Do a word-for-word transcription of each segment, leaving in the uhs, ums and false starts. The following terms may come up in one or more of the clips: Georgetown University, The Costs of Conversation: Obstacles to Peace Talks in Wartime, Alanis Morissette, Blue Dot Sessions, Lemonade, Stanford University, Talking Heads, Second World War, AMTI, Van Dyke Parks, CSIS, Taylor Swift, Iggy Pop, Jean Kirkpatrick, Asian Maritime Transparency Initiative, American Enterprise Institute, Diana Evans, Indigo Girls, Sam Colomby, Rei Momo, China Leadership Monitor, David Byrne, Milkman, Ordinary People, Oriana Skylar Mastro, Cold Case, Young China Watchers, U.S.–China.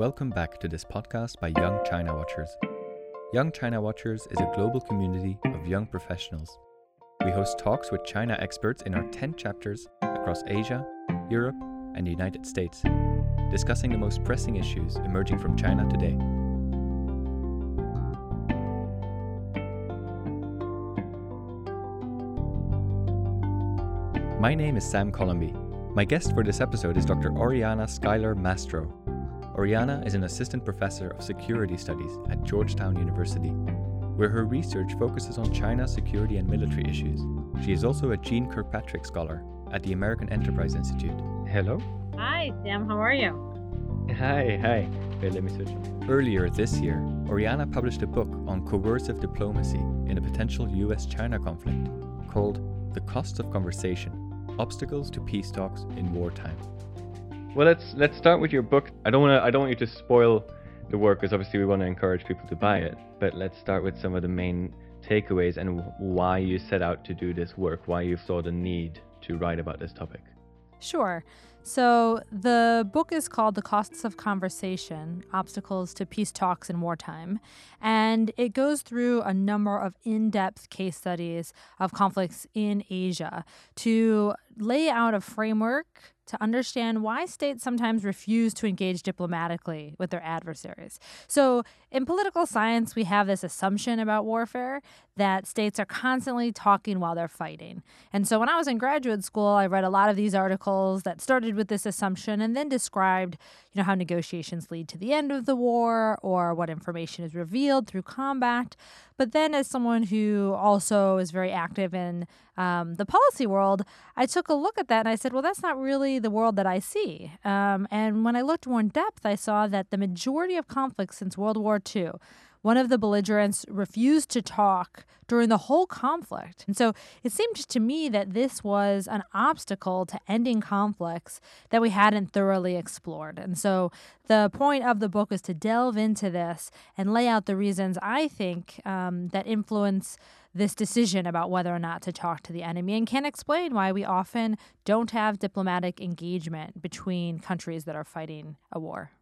Welcome back to this podcast by Young China Watchers. Young China Watchers is a global community of young professionals. We host talks with China experts in our ten chapters across Asia, Europe, and the United States, discussing the most pressing issues emerging from China today. My name is Sam Colomby. My guest for this episode is Doctor Oriana Skylar Mastro. Oriana is an assistant professor of security studies at Georgetown University, where her research focuses on China's security and military issues. She is also a Jean Kirkpatrick Scholar at the American Enterprise Institute. Hello. Hi, Sam. How are you? Hi, hi. Wait, let me switch. Earlier this year, Oriana published a book on coercive diplomacy in a potential U S China conflict called The Costs of Conversation: Obstacles to Peace Talks in Wartime. Well, let's let's start with your book. I don't want I don't want you to spoil the work, because obviously we want to encourage people to buy it. But let's start with some of the main takeaways and why you set out to do this work, why you saw the need to write about this topic. Sure. So the book is called The Costs of Conversation: Obstacles to Peace Talks in Wartime. And it goes through a number of in-depth case studies of conflicts in Asia to lay out a framework to understand why states sometimes refuse to engage diplomatically with their adversaries. So in political science, we have this assumption about warfare that states are constantly talking while they're fighting. And so when I was in graduate school, I read a lot of these articles that started with this assumption and then described, you know, how negotiations lead to the end of the war or what information is revealed through combat. But then as someone who also is very active in um, the policy world, I took a look at that and I said, well, that's not really the world that I see. Um, and when I looked more in depth, I saw that the majority of conflicts since World War Two, one of the belligerents refused to talk during the whole conflict. And so it seemed to me that this was an obstacle to ending conflicts that we hadn't thoroughly explored. And so the point of the book is to delve into this and lay out the reasons, I think, um, that influence this decision about whether or not to talk to the enemy, and can explain why we often don't have diplomatic engagement between countries that are fighting a war.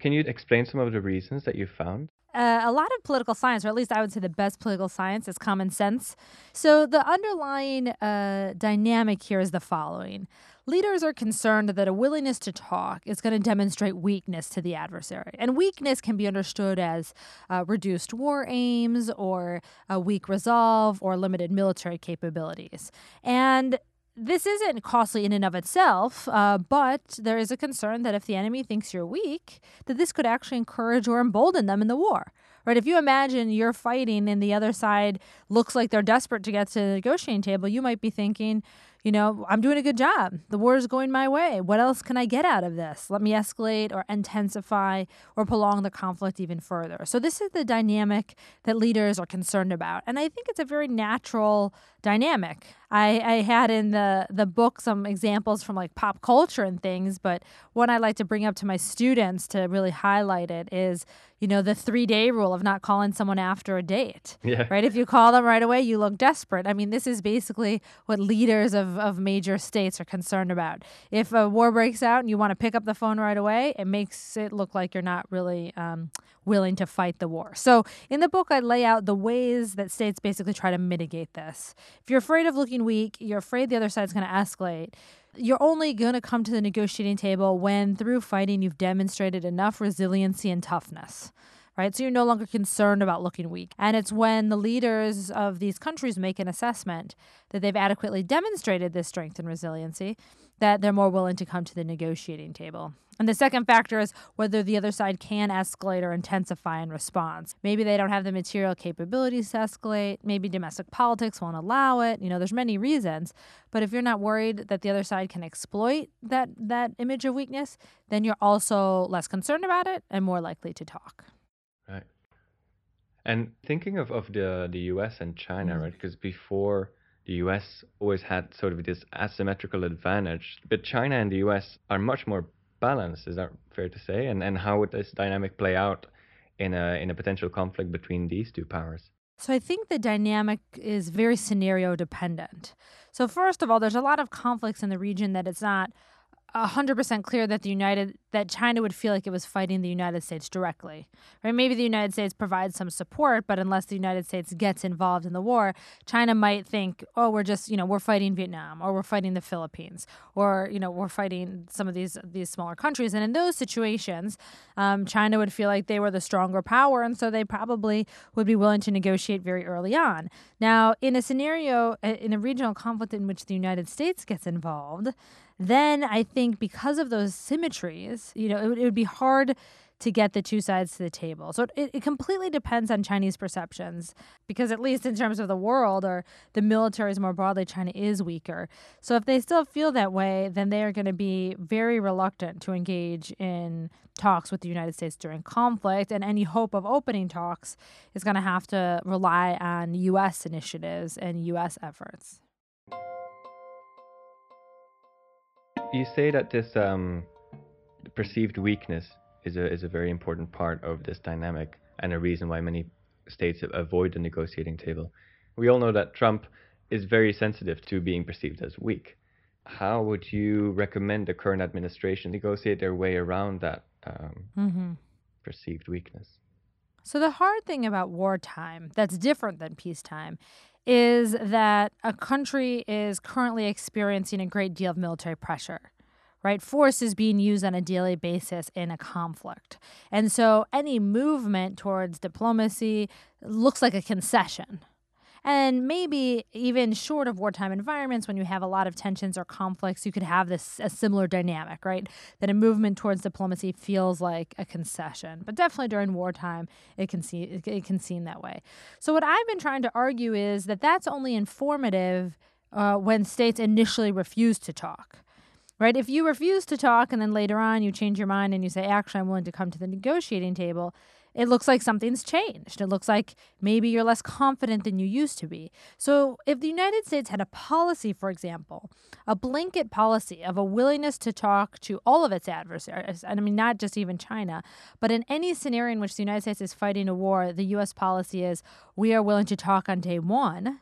Can you explain some of the reasons that you found? Uh, a lot of political science, or at least I would say the best political science, is common sense. So the underlying uh, dynamic here is the following. Leaders are concerned that a willingness to talk is going to demonstrate weakness to the adversary. And weakness can be understood as uh, reduced war aims or a weak resolve or limited military capabilities. And this isn't costly in and of itself, uh, but there is a concern that if the enemy thinks you're weak, that this could actually encourage or embolden them in the war, right? If you imagine you're fighting and the other side looks like they're desperate to get to the negotiating table, you might be thinking, you know, I'm doing a good job. The war is going my way. What else can I get out of this? Let me escalate or intensify or prolong the conflict even further. So this is the dynamic that leaders are concerned about. And I think it's a very natural dynamic. I, I had in the, the book some examples from like pop culture and things, but one I like to bring up to my students to really highlight it is, you know, the three-day rule of not calling someone after a date, yeah. Right? If you call them right away, you look desperate. I mean, this is basically what leaders of of major states are concerned about. If a war breaks out and you want to pick up the phone right away, it makes it look like you're not really um, willing to fight the war. So in the book, I lay out the ways that states basically try to mitigate this. If you're afraid of looking weak, you're afraid the other side's going to escalate, you're only going to come to the negotiating table when through fighting you've demonstrated enough resiliency and toughness. Right? So you're no longer concerned about looking weak. And it's when the leaders of these countries make an assessment that they've adequately demonstrated this strength and resiliency that they're more willing to come to the negotiating table. And the second factor is whether the other side can escalate or intensify in response. Maybe they don't have the material capabilities to escalate. Maybe domestic politics won't allow it. You know, there's many reasons. But if you're not worried that the other side can exploit that, that image of weakness, then you're also less concerned about it and more likely to talk. Right. And thinking of, of the, the U S and China, mm-hmm. right, because before the U S always had sort of this asymmetrical advantage, but China and the U S are much more balanced, is that fair to say? And and how would this dynamic play out in a in a potential conflict between these two powers? So I think the dynamic is very scenario dependent. So first of all, there's a lot of conflicts in the region that it's not one hundred percent clear that the United that China would feel like it was fighting the United States directly. Right? Maybe the United States provides some support, but unless the United States gets involved in the war, China might think, "Oh, we're just, you know, we're fighting Vietnam, or we're fighting the Philippines, or, you know, we're fighting some of these these smaller countries." And in those situations, um, China would feel like they were the stronger power, and so they probably would be willing to negotiate very early on. Now, in a scenario in a regional conflict in which the United States gets involved, then I think because of those symmetries, you know, it would, it would be hard to get the two sides to the table. So it, it completely depends on Chinese perceptions, because at least in terms of the world or the militaries more broadly, China is weaker. So if they still feel that way, then they are going to be very reluctant to engage in talks with the United States during conflict, and any hope of opening talks is going to have to rely on U S initiatives and U S efforts. You say that this um, perceived weakness is a is a very important part of this dynamic, and a reason why many states avoid the negotiating table. We all know that Trump is very sensitive to being perceived as weak. How would you recommend the current administration negotiate their way around that um, mm-hmm. perceived weakness? So the hard thing about wartime that's different than peacetime is that a country is currently experiencing a great deal of military pressure, right? Force is being used on a daily basis in a conflict. And so any movement towards diplomacy looks like a concession. And maybe even short of wartime environments, when you have a lot of tensions or conflicts, you could have this a similar dynamic, right? That a movement towards diplomacy feels like a concession. But definitely during wartime, it can see it, it can seem that way. So what I've been trying to argue is that that's only informative uh, when states initially refuse to talk. Right? If you refuse to talk and then later on you change your mind and you say, actually, I'm willing to come to the negotiating table, it looks like something's changed. It looks like maybe you're less confident than you used to be. So if the United States had a policy, for example, a blanket policy of a willingness to talk to all of its adversaries, and I mean not just even China, but in any scenario in which the United States is fighting a war, the U S policy is we are willing to talk on day one,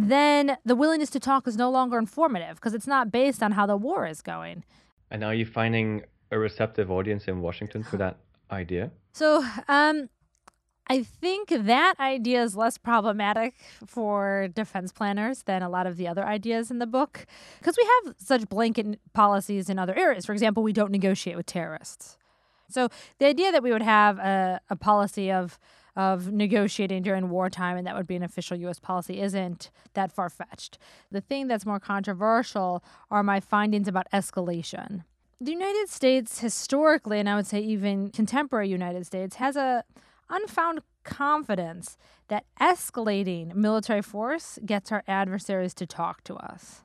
then the willingness to talk is no longer informative because it's not based on how the war is going. And are you finding a receptive audience in Washington for that idea? So um, I think that idea is less problematic for defense planners than a lot of the other ideas in the book, because we have such blanket policies in other areas. For example, we don't negotiate with terrorists. So the idea that we would have a, a policy of of negotiating during wartime, and that would be an official U S policy, isn't that far-fetched. The thing that's more controversial are my findings about escalation. The United States historically, and I would say even contemporary United States, has a unfound confidence that escalating military force gets our adversaries to talk to us.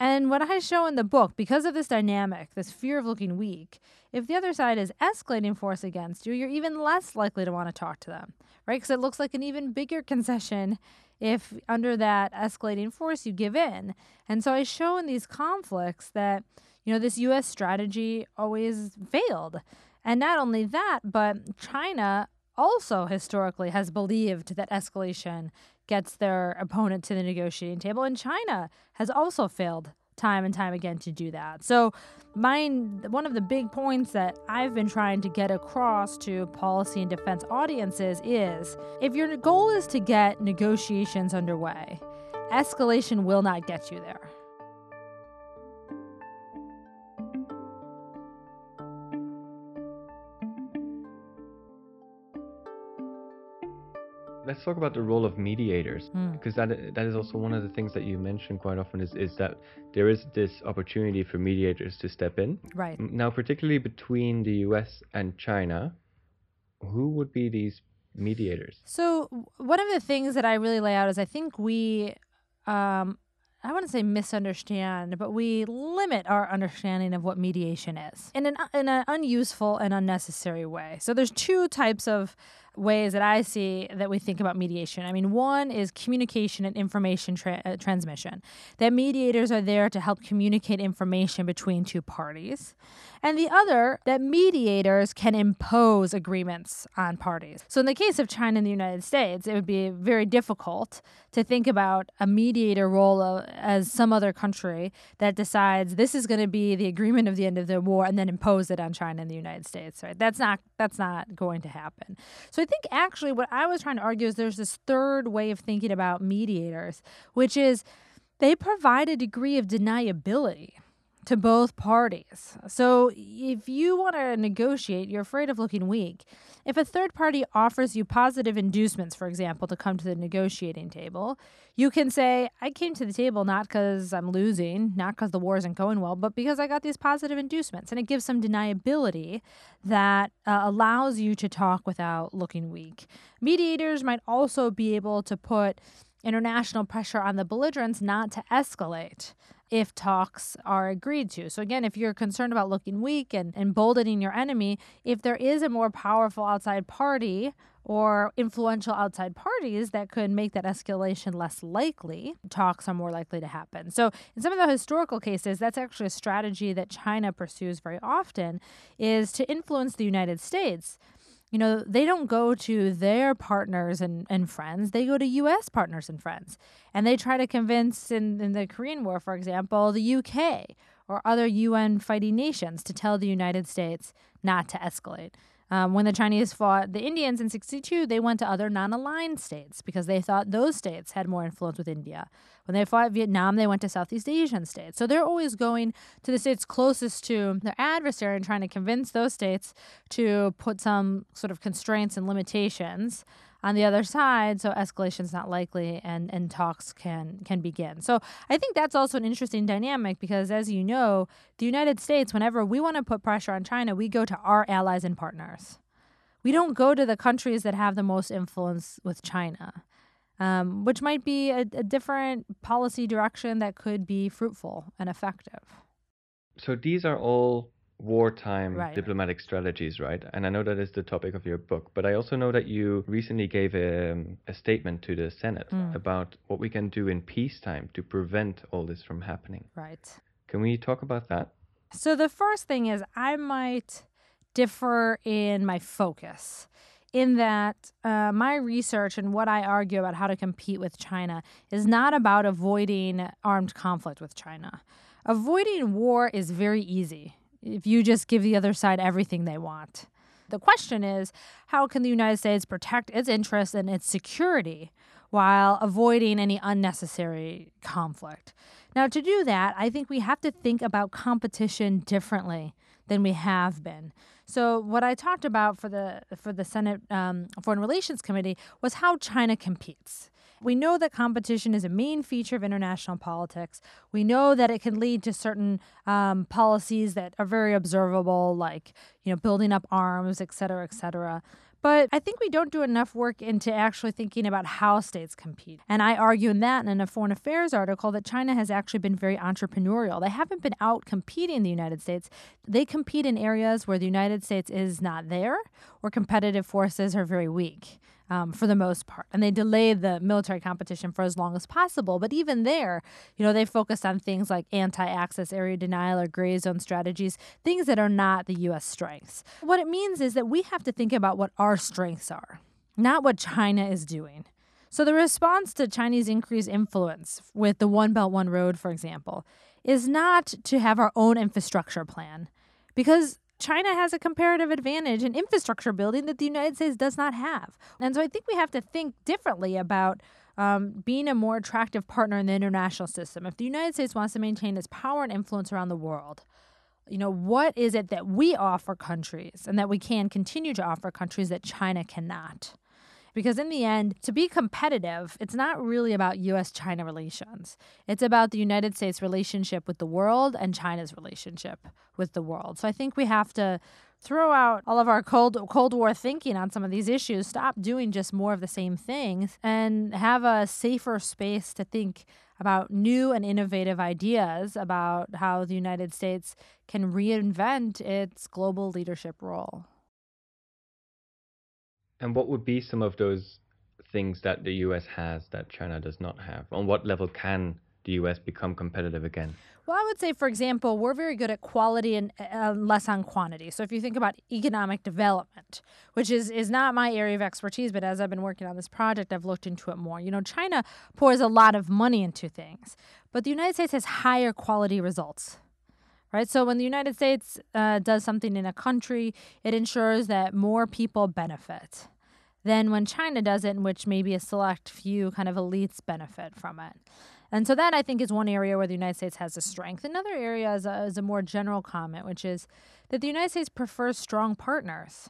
And what I show in the book, because of this dynamic, this fear of looking weak, if the other side is escalating force against you, you're even less likely to want to talk to them, right? Because it looks like an even bigger concession if under that escalating force you give in. And so I show in these conflicts that, you know, this U S strategy always failed. And not only that, but China also historically has believed that escalation gets their opponent to the negotiating table. And China has also failed time and time again to do that. So mine, one of the big points that I've been trying to get across to policy and defense audiences is, if your goal is to get negotiations underway, escalation will not get you there. Let's talk about the role of mediators, mm. because that that is also one of the things that you mention quite often is, is that there is this opportunity for mediators to step in. Right. Now, particularly between the U S and China, who would be these mediators? So one of the things that I really lay out is I think we, um, I wouldn't say misunderstand, but we limit our understanding of what mediation is in an, in an unuseful and unnecessary way. So there's two types of ways that I see that we think about mediation. I mean, one is communication and information tra- uh, transmission, that mediators are there to help communicate information between two parties. and the other that mediators can impose agreements on parties. So in the case of China and the United States, it would be very difficult to think about a mediator role as some other country that decides this is going to be the agreement of the end of the war and then impose it on China and the United States, right? That's not, that's not going to happen. So I think actually what I was trying to argue is there's this third way of thinking about mediators, which is they provide a degree of deniability to both parties. So if you want to negotiate, you're afraid of looking weak. If a third party offers you positive inducements, for example, to come to the negotiating table, you can say, I came to the table not because I'm losing, not because the war isn't going well, but because I got these positive inducements. And it gives some deniability that uh, allows you to talk without looking weak. Mediators might also be able to put international pressure on the belligerents not to escalate if talks are agreed to. So again, if you're concerned about looking weak and emboldening your enemy, if there is a more powerful outside party or influential outside parties that could make that escalation less likely, talks are more likely to happen. So in some of the historical cases, that's actually a strategy that China pursues very often, is to influence the United States. You know, they don't go to their partners and, and friends. They go to U S partners and friends. And they try to convince, in, in the Korean War, for example, the U K or other U N fighting nations to tell the United States not to escalate. Um, when the Chinese fought the Indians in sixty-two, they went to other non-aligned states because they thought those states had more influence with India. When they fought Vietnam, they went to Southeast Asian states. So they're always going to the states closest to their adversary and trying to convince those states to put some sort of constraints and limitations on the other side, so escalation's not likely and, and talks can, can begin. So I think that's also an interesting dynamic because, as you know, the United States, whenever we want to put pressure on China, we go to our allies and partners. We don't go to the countries that have the most influence with China, um, which might be a, a different policy direction that could be fruitful and effective. So these are all wartime right. diplomatic strategies, right? And I know that is the topic of your book, but I also know that you recently gave a, a statement to the Senate mm. about what we can do in peacetime to prevent all this from happening. Right. Can we talk about that? So the first thing is I might differ in my focus in that uh, my research and what I argue about how to compete with China is not about avoiding armed conflict with China. Avoiding war is very easy if you just give the other side everything they want. The question is, how can the United States protect its interests and its security while avoiding any unnecessary conflict? Now, to do that, I think we have to think about competition differently than we have been. So what I talked about for the for the Senate um, Foreign Relations Committee was how China competes. We know that competition is a main feature of international politics. We know that it can lead to certain um, policies that are very observable, like, you know, building up arms, et cetera, et cetera. But I think we don't do enough work into actually thinking about how states compete. And I argue in that and in a foreign affairs article that China has actually been very entrepreneurial. They haven't been out competing the United States. They compete in areas where the United States is not there or competitive forces are very weak. Um, for the most part. And they delayed the military competition for as long as possible. But even there, you know, they focused on things like anti-access area denial or gray zone strategies, things that are not the U S strengths. What it means is that we have to think about what our strengths are, not what China is doing. So the response to Chinese increased influence with the One Belt, One Road, for example, is not to have our own infrastructure plan, because China has a comparative advantage in infrastructure building that the United States does not have. And so I think we have to think differently about um, being a more attractive partner in the international system. If the United States wants to maintain its power and influence around the world, you know, what is it that we offer countries and that we can continue to offer countries that China cannot? Because in the end, to be competitive, it's not really about U S China relations. It's about the United States' relationship with the world and China's relationship with the world. So I think we have to throw out all of our Cold, Cold War thinking on some of these issues, stop doing just more of the same things, and have a safer space to think about new and innovative ideas about how the United States can reinvent its global leadership role. And what would be some of those things that the U S has that China does not have? On what level can the U S become competitive again? Well, I would say, for example, we're very good at quality and uh, less on quantity. So if you think about economic development, which is, is not my area of expertise, but as I've been working on this project, I've looked into it more. You know, China pours a lot of money into things, but the United States has higher quality results. Right. So when the United States uh, does something in a country, it ensures that more people benefit than when China does it, in which maybe a select few kind of elites benefit from it. And so that, I think, is one area where the United States has a strength. Another area is a, is a more general comment, which is that the United States prefers strong partners.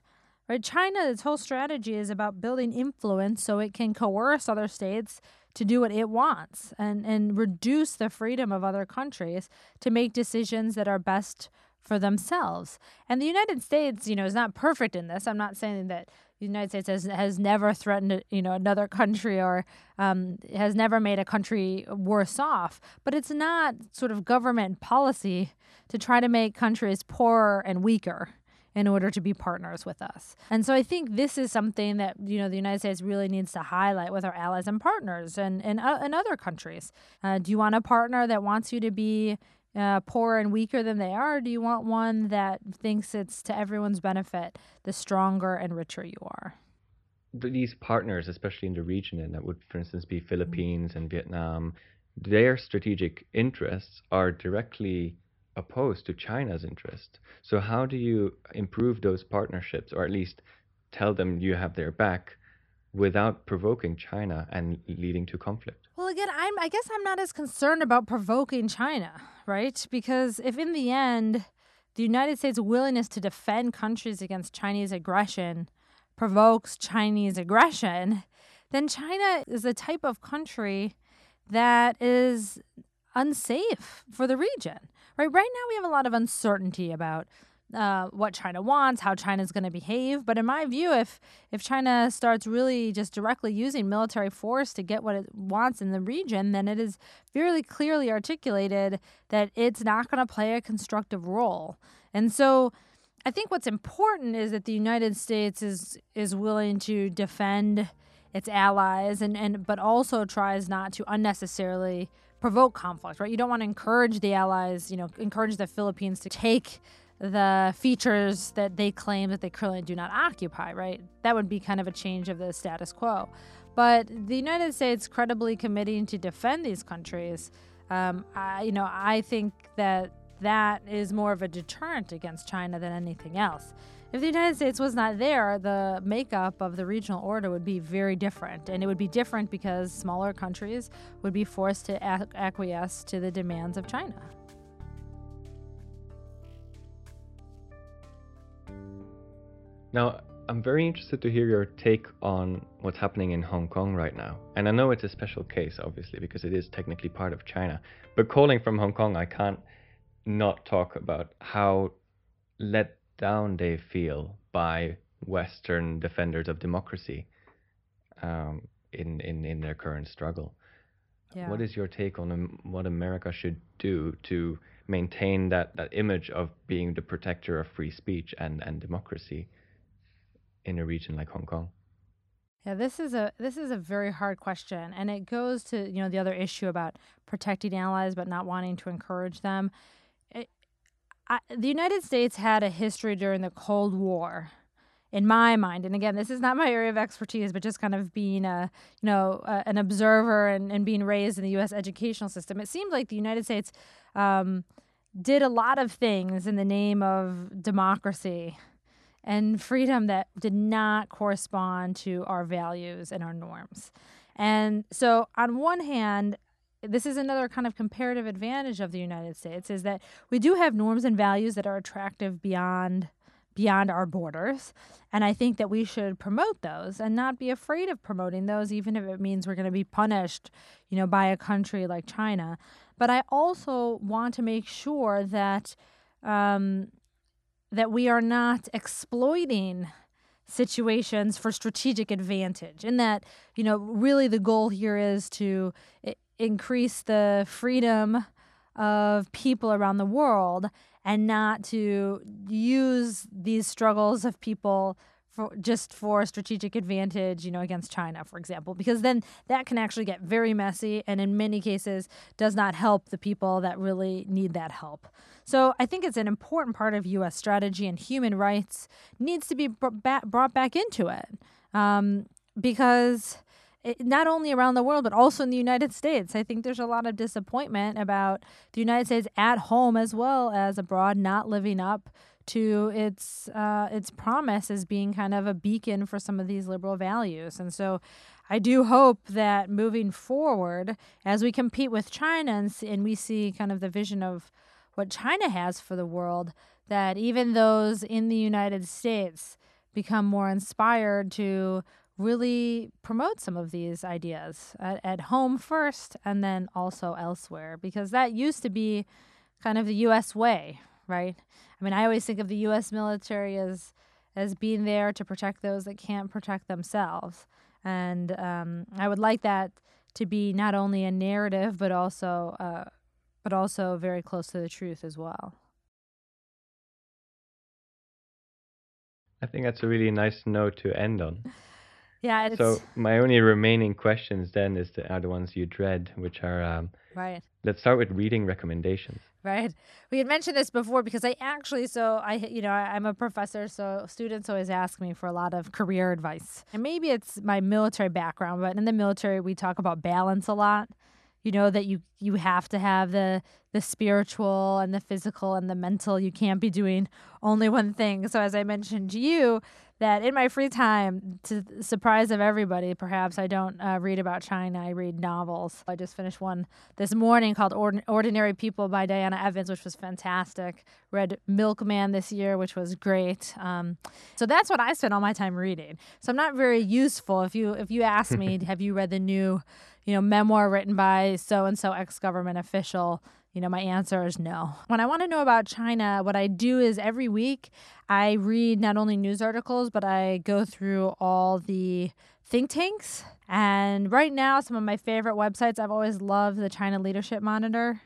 Right? China's whole strategy is about building influence so it can coerce other states to do what it wants and, and reduce the freedom of other countries to make decisions that are best for themselves. And the United States, you know, is not perfect in this. I'm not saying that the United States has, has never threatened, you know, another country or um, has never made a country worse off. But it's not sort of government policy to try to make countries poorer and weaker in order to be partners with us. And so I think this is something that, you know, the United States really needs to highlight with our allies and partners and, and, uh, and other countries. Uh, do you want a partner that wants you to be uh, poorer and weaker than they are? Or do you want one that thinks it's to everyone's benefit, the stronger and richer you are? These partners, especially in the region, and that would, for instance, be Philippines mm-hmm. and Vietnam, their strategic interests are directly opposed to China's interest. So how do you improve those partnerships, or at least tell them you have their back, without provoking China and leading to conflict? Well, again, I'm, I guess I'm not as concerned about provoking China, right? Because if in the end, the United States' willingness to defend countries against Chinese aggression provokes Chinese aggression, then China is the type of country that is unsafe for the region. Right, right now we have a lot of uncertainty about uh, what China wants, how China's going to behave. But in my view, if if China starts really just directly using military force to get what it wants in the region, then it is very clearly articulated that it's not going to play a constructive role. And so I think what's important is that the United States is is willing to defend its allies and, and but also tries not to unnecessarily provoke conflict, right? You don't want to encourage the allies, you know, encourage the Philippines to take the features that they claim that they currently do not occupy, right? That would be kind of a change of the status quo. But the United States credibly committing to defend these countries, um, I, you know, I think that that is more of a deterrent against China than anything else. If the United States was not there, the makeup of the regional order would be very different. And it would be different because smaller countries would be forced to acquiesce to the demands of China. Now, I'm very interested to hear your take on what's happening in Hong Kong right now. And I know it's a special case, obviously, because it is technically part of China. But calling from Hong Kong, I can't not talk about how let down they feel by Western defenders of democracy um, in, in, in their current struggle. Yeah. What is your take on what America should do to maintain that, that image of being the protector of free speech and, and democracy in a region like Hong Kong? Yeah, this is a this is a very hard question, and it goes to, you know, the other issue about protecting allies but not wanting to encourage them. It, I, the United States had a history during the Cold War, in my mind. And again, this is not my area of expertise, but just kind of being a, you know, a, an observer and, and being raised in the U S educational system. It seemed like the United States um, did a lot of things in the name of democracy and freedom that did not correspond to our values and our norms. And so on one hand, this is another kind of comparative advantage of the United States, is that we do have norms and values that are attractive beyond beyond our borders. And I think that we should promote those and not be afraid of promoting those, even if it means we're going to be punished, you know, by a country like China. But I also want to make sure that um, that we are not exploiting situations for strategic advantage, and that, you know, really the goal here is to It, increase the freedom of people around the world and not to use these struggles of people for, just for strategic advantage, you know, against China, for example, because then that can actually get very messy and in many cases does not help the people that really need that help. So I think it's an important part of U S strategy, and human rights needs to be br- ba- brought back into it, um, because it, not only around the world, but also in the United States. I think there's a lot of disappointment about the United States at home as well as abroad not living up to its uh, its promise as being kind of a beacon for some of these liberal values. And so I do hope that moving forward, as we compete with China and, and we see kind of the vision of what China has for the world, that even those in the United States become more inspired to really promote some of these ideas at, at home first and then also elsewhere, because that used to be kind of the U S way, right? I mean, I always think of the U S military as as being there to protect those that can't protect themselves. And um, I would like that to be not only a narrative, but also, uh, but also very close to the truth as well. I think that's a really nice note to end on. Yeah. It's... So my only remaining questions then is the, are the ones you dread, which are... Um, right. Let's start with reading recommendations. Right. We had mentioned this before because I actually, so I, you know, I, I'm a professor, so students always ask me for a lot of career advice. And maybe it's my military background, but in the military, we talk about balance a lot. You know, that you, you have to have the the spiritual and the physical and the mental. You can't be doing only one thing. So as I mentioned to you, that in my free time, to the surprise of everybody, perhaps, I don't uh, read about China. I read novels. I just finished one this morning called Ordin- Ordinary People by Diana Evans, which was fantastic. Read Milkman this year, which was great. Um, so that's what I spend all my time reading. So I'm not very useful. If you if you ask me, have you read the new, you know, memoir written by so-and-so ex-government official? You know, my answer is no. When I want to know about China, what I do is every week I read not only news articles, but I go through all the think tanks. And right now, some of my favorite websites, I've always loved the China Leadership Monitor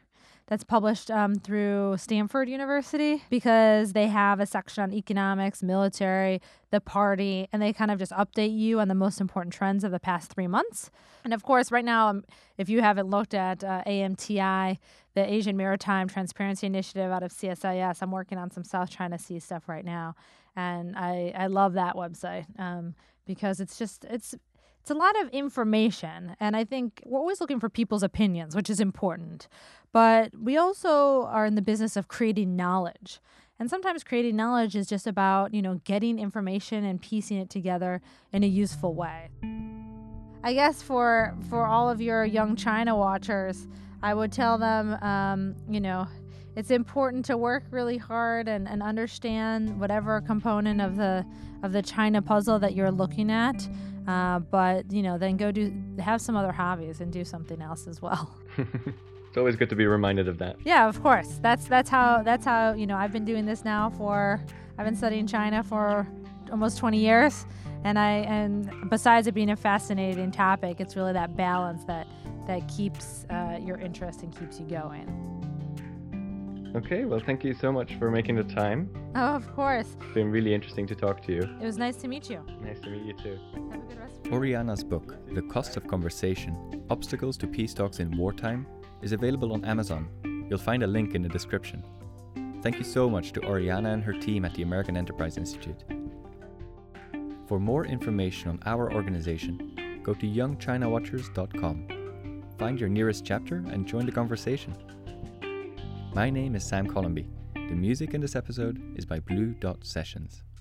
that's published um, through Stanford University, because they have a section on economics, military, the party, and they kind of just update you on the most important trends of the past three months. And of course, right now, if you haven't looked at uh, A M T I, the Asian Maritime Transparency Initiative out of C S I S, I'm working on some South China Sea stuff right now. And I, I love that website um, because it's just, it's, It's a lot of information, and I think we're always looking for people's opinions, which is important. But we also are in the business of creating knowledge. And sometimes creating knowledge is just about, you know, getting information and piecing it together in a useful way. I guess for for all of your young China watchers, I would tell them, um, you know, it's important to work really hard and, and understand whatever component of the of the China puzzle that you're looking at. Uh, but, you know, then go do have some other hobbies and do something else as well. It's always good to be reminded of that. Yeah, of course. That's that's how that's how, you know, I've been doing this now for I've been studying China for almost twenty years. And I and besides it being a fascinating topic, it's really that balance that that keeps uh, your interest and keeps you going. Okay, well, thank you so much for making the time. Oh, of course. It's been really interesting to talk to you. It was nice to meet you. Nice to meet you too. Have a good rest of your day. Oriana's book, The Costs of Conversation: Obstacles to Peace Talks in Wartime, is available on Amazon. You'll find a link in the description. Thank you so much to Oriana and her team at the American Enterprise Institute. For more information on our organization, go to young china watchers dot com. Find your nearest chapter and join the conversation. My name is Sam Colomby. The music in this episode is by Blue Dot Sessions.